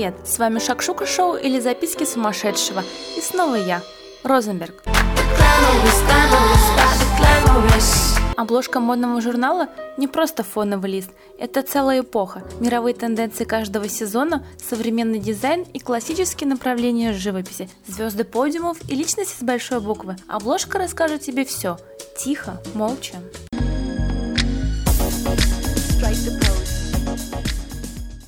Привет, с вами Шакшука Шоу или записки сумасшедшего. И снова я, Розенберг. Обложка модного журнала не просто фоновый лист, это целая эпоха, мировые тенденции каждого сезона, современный дизайн и классические направления живописи, звезды подиумов и личности с большой буквы. Обложка расскажет тебе все, тихо, молча.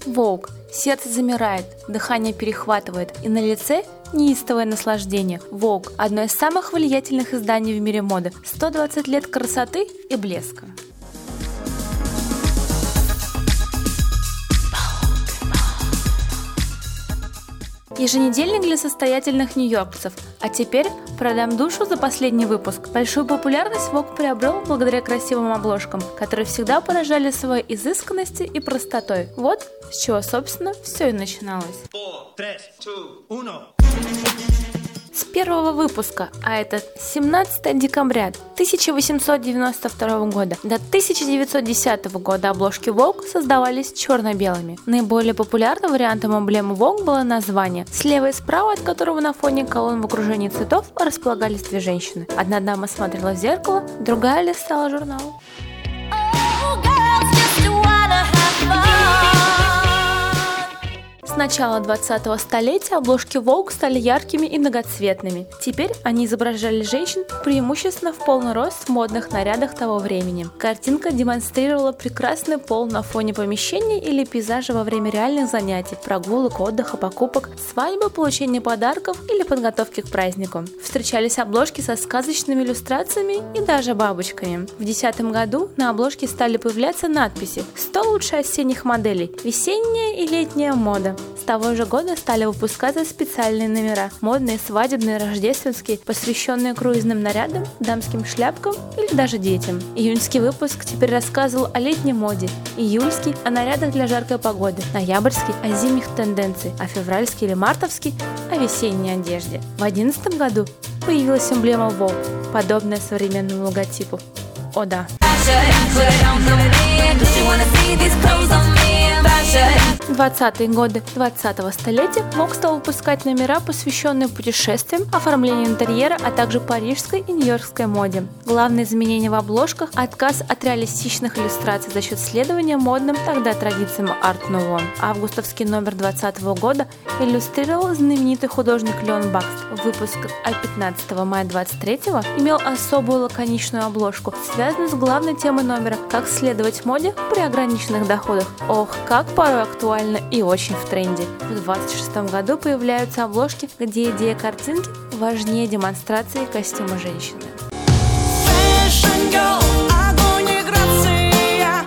Vogue. Сердце замирает, дыхание перехватывает, и на лице неистовое наслаждение. Vogue – одно из самых влиятельных изданий в мире моды. 120 лет красоты и блеска. Еженедельник для состоятельных нью-йоркцев. А теперь продам душу за последний выпуск. Большую популярность Vogue приобрел благодаря красивым обложкам, которые всегда поражали своей изысканностью и простотой. Вот с чего, собственно, все и начиналось. 4, 3, 2, 1. С первого выпуска, а это 17 декабря 1892 года до 1910 года обложки Vogue создавались черно-белыми. Наиболее популярным вариантом эмблемы Vogue было название, слева и справа от которого на фоне колонн в окружении цветов располагались две женщины. Одна дама смотрела в зеркало, другая листала журнал. С начала 20-го столетия обложки Vogue стали яркими и многоцветными. Теперь они изображали женщин преимущественно в полный рост в модных нарядах того времени. Картинка демонстрировала прекрасный пол на фоне помещений или пейзажа во время реальных занятий, прогулок, отдыха, покупок, свадьбы, получения подарков или подготовки к празднику. Встречались обложки со сказочными иллюстрациями и даже бабочками. В 2010 году на обложке стали появляться надписи «100 лучших осенних моделей», «Весенняя и летняя мода». С того же года стали выпускаться специальные номера – модные, свадебные, рождественские, посвященные круизным нарядам, дамским шляпкам или даже детям. Июньский выпуск теперь рассказывал о летней моде, июльский – о нарядах для жаркой погоды, ноябрьский – о зимних тенденциях, а февральский или мартовский – о весенней одежде. В 2011 году появилась эмблема Vogue, подобная современному логотипу. О да! В 20-е годы 20-го столетия Vogue стал выпускать номера, посвященные путешествиям, оформлению интерьера, а также парижской и нью-йоркской моде. Главные изменения в обложках – отказ от реалистичных иллюстраций за счет следования модным тогда традициям арт-нуво. Августовский номер 20-го года иллюстрировал знаменитый художник Леон Бакст. Выпуск от 15 мая 23-го имел особую лаконичную обложку, связанную с главной темой номера «Как следовать моде при ограниченных доходах». Ох, как порой актуально и очень в тренде. В 26-м году появляются обложки, где идея картинки важнее демонстрации костюма женщины.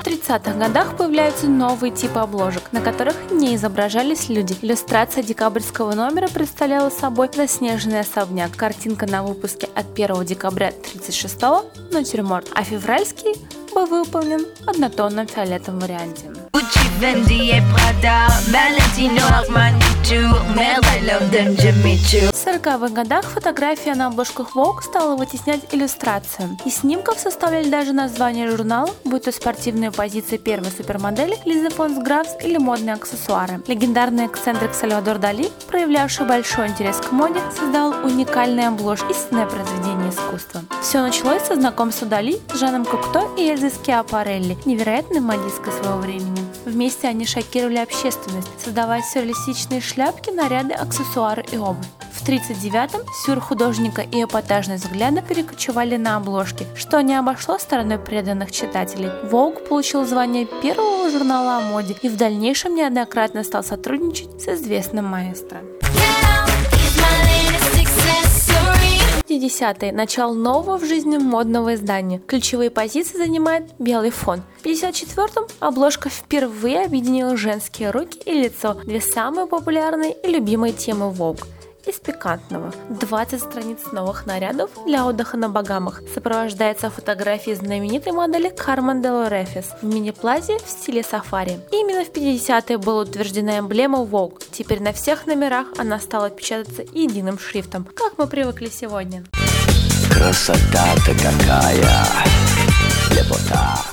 30-х годах появляются новые типы обложек, на которых не изображались люди. Иллюстрация декабрьского номера представляла собой заснеженный особняк, картинка на выпуске от 1 декабря 36-го натюрморт, а февральский был выполнен в однотонном фиолетовом варианте. В 40-х годах фотография на обложках Vogue стала вытеснять иллюстрацию. Из снимков составляли даже название журнала, будь то спортивные позиции первой супермодели, Лиза Фонс Графс или модные аксессуары. Легендарный эксцентрик Сальвадор Дали, проявлявший большой интерес к моде, создал уникальные обложки и сцены произведения искусства. Все началось со знакомства Дали с Жаном Кокто и Эльзой Скиапарелли, невероятной модисткой своего времени. Вместе они шокировали общественность, создавая сюрреалистичные шляпки, наряды, аксессуары и обувь. В 1939-м сюр художника и эпатажность взгляда перекочевали на обложки, что не обошло стороной преданных читателей. Vogue получил звание первого журнала о моде и в дальнейшем неоднократно стал сотрудничать с известным маэстро. 50-е. Начало нового в жизни модного издания. Ключевые позиции занимает белый фон. В 54-м обложка впервые объединила женские руки и лицо, две самые популярные и любимые темы Vogue. Из пикантного. 20 страниц новых нарядов для отдыха на Багамах сопровождается фотографией знаменитой модели Кармен де Лорефис в мини-платье в стиле сафари. Именно в 50-е была утверждена эмблема Vogue. Теперь на всех номерах она стала печататься единым шрифтом, как мы привыкли сегодня. Красота-то какая! Лепота!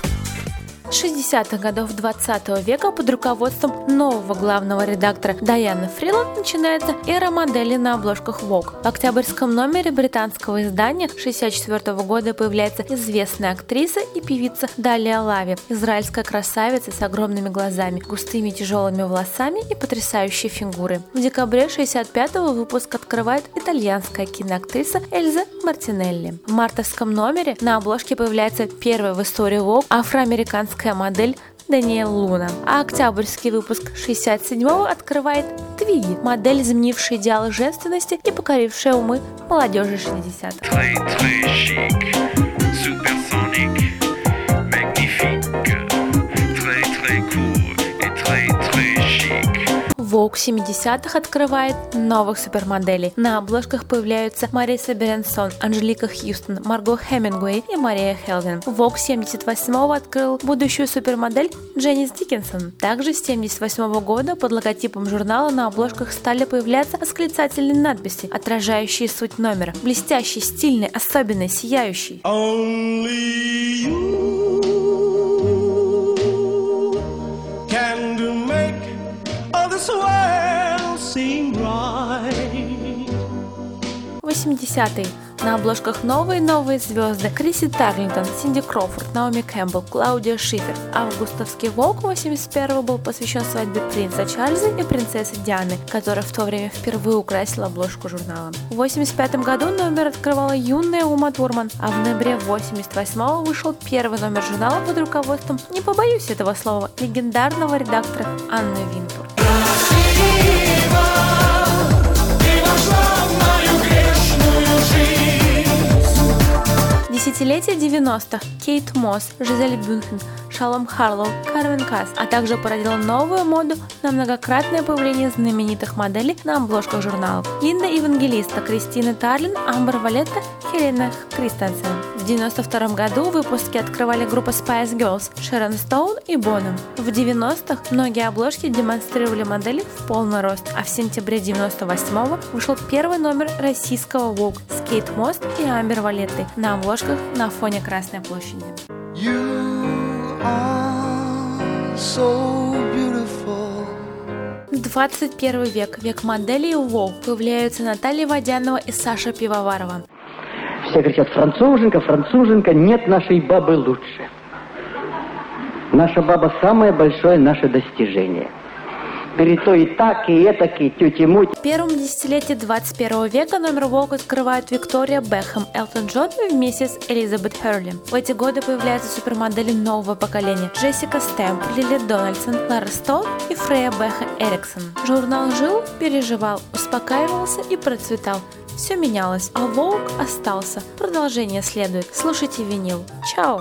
60 70-х годов 20 века под руководством нового главного редактора Дайаны Фрила начинается эра моделей на обложках Vogue. В октябрьском номере британского издания 1964 года появляется известная актриса и певица Далия Лави, израильская красавица с огромными глазами, густыми тяжелыми волосами и потрясающей фигурой. В декабре 1965-го выпуск открывает итальянская киноактриса Эльза Мартинелли. В мартовском номере на обложке появляется первая в истории Vogue афроамериканская модель Даниэл Луна. А октябрьский выпуск 1967-го открывает Твигги, модель, изменившая идеалы женственности и покорившая умы молодежи 60-х. Vogue 70-х открывает новых супермоделей. На обложках появляются Мариса Беренсон, Анжелика Хьюстон, Марго Хемингуэй и Мария Хелвин. Vogue 78-го открыл будущую супермодель Дженис Дикенсон. Также с 78-го года под логотипом журнала на обложках стали появляться восклицательные надписи, отражающие суть номера. Блестящий, стильный, особенный, сияющий. В 80-е на обложках новые звезды: Крисси Тарлингтон, Синди Крофорд, Наоми Кэмпбелл, Клаудия Шифер. Августовский Vogue 81-го был посвящен свадьбе принца Чарльза и принцессы Дианы, которая в то время впервые украсила обложку журнала. В 85-м году номер открывала юная Ума Турман, а в ноябре 88-го вышел первый номер журнала под руководством, не побоюсь этого слова, легендарного редактора Анны Винтур. Десятилетие 90-х. Кейт Мосс, Жизель Бюхен, Шалом Харлоу, Кармен Касс, а также породила новую моду на многократное появление знаменитых моделей на обложках журналов. Линда Евангелиста, Кристина Тарлин, Амбер Валетта, Хелена Кристенсен. В 92 году выпуски открывали группа Spice Girls, Шерон Стоун и Бонем. В 90-х многие обложки демонстрировали модели в полный рост, а в сентябре 98-го вышел первый номер российского Vogue с Кейт Мосс и Амбер Валеттой на обложках на фоне Красной площади. So beautiful. 21 век, век моделей Vogue. Появляются Наталья Водянова и Саша Пивоварова. Все кричат: француженка, француженка, нет нашей бабы лучше. Наша баба самое большое наше достижение. Перед то и так, и этак, и тетя-муть. В первом десятилетии 21 века номер Vogue открывают Виктория Бекхэм, Элтон Джон и миссис Элизабет Херли. В эти годы появляются супермодели нового поколения: Джессика Стэмп, Лили Дональдсон, Лара Стоун и Фрея Беха Эриксон. Журнал жил, переживал, успокаивался и процветал. Все менялось, а Vogue остался. Продолжение следует. Слушайте винил. Чао!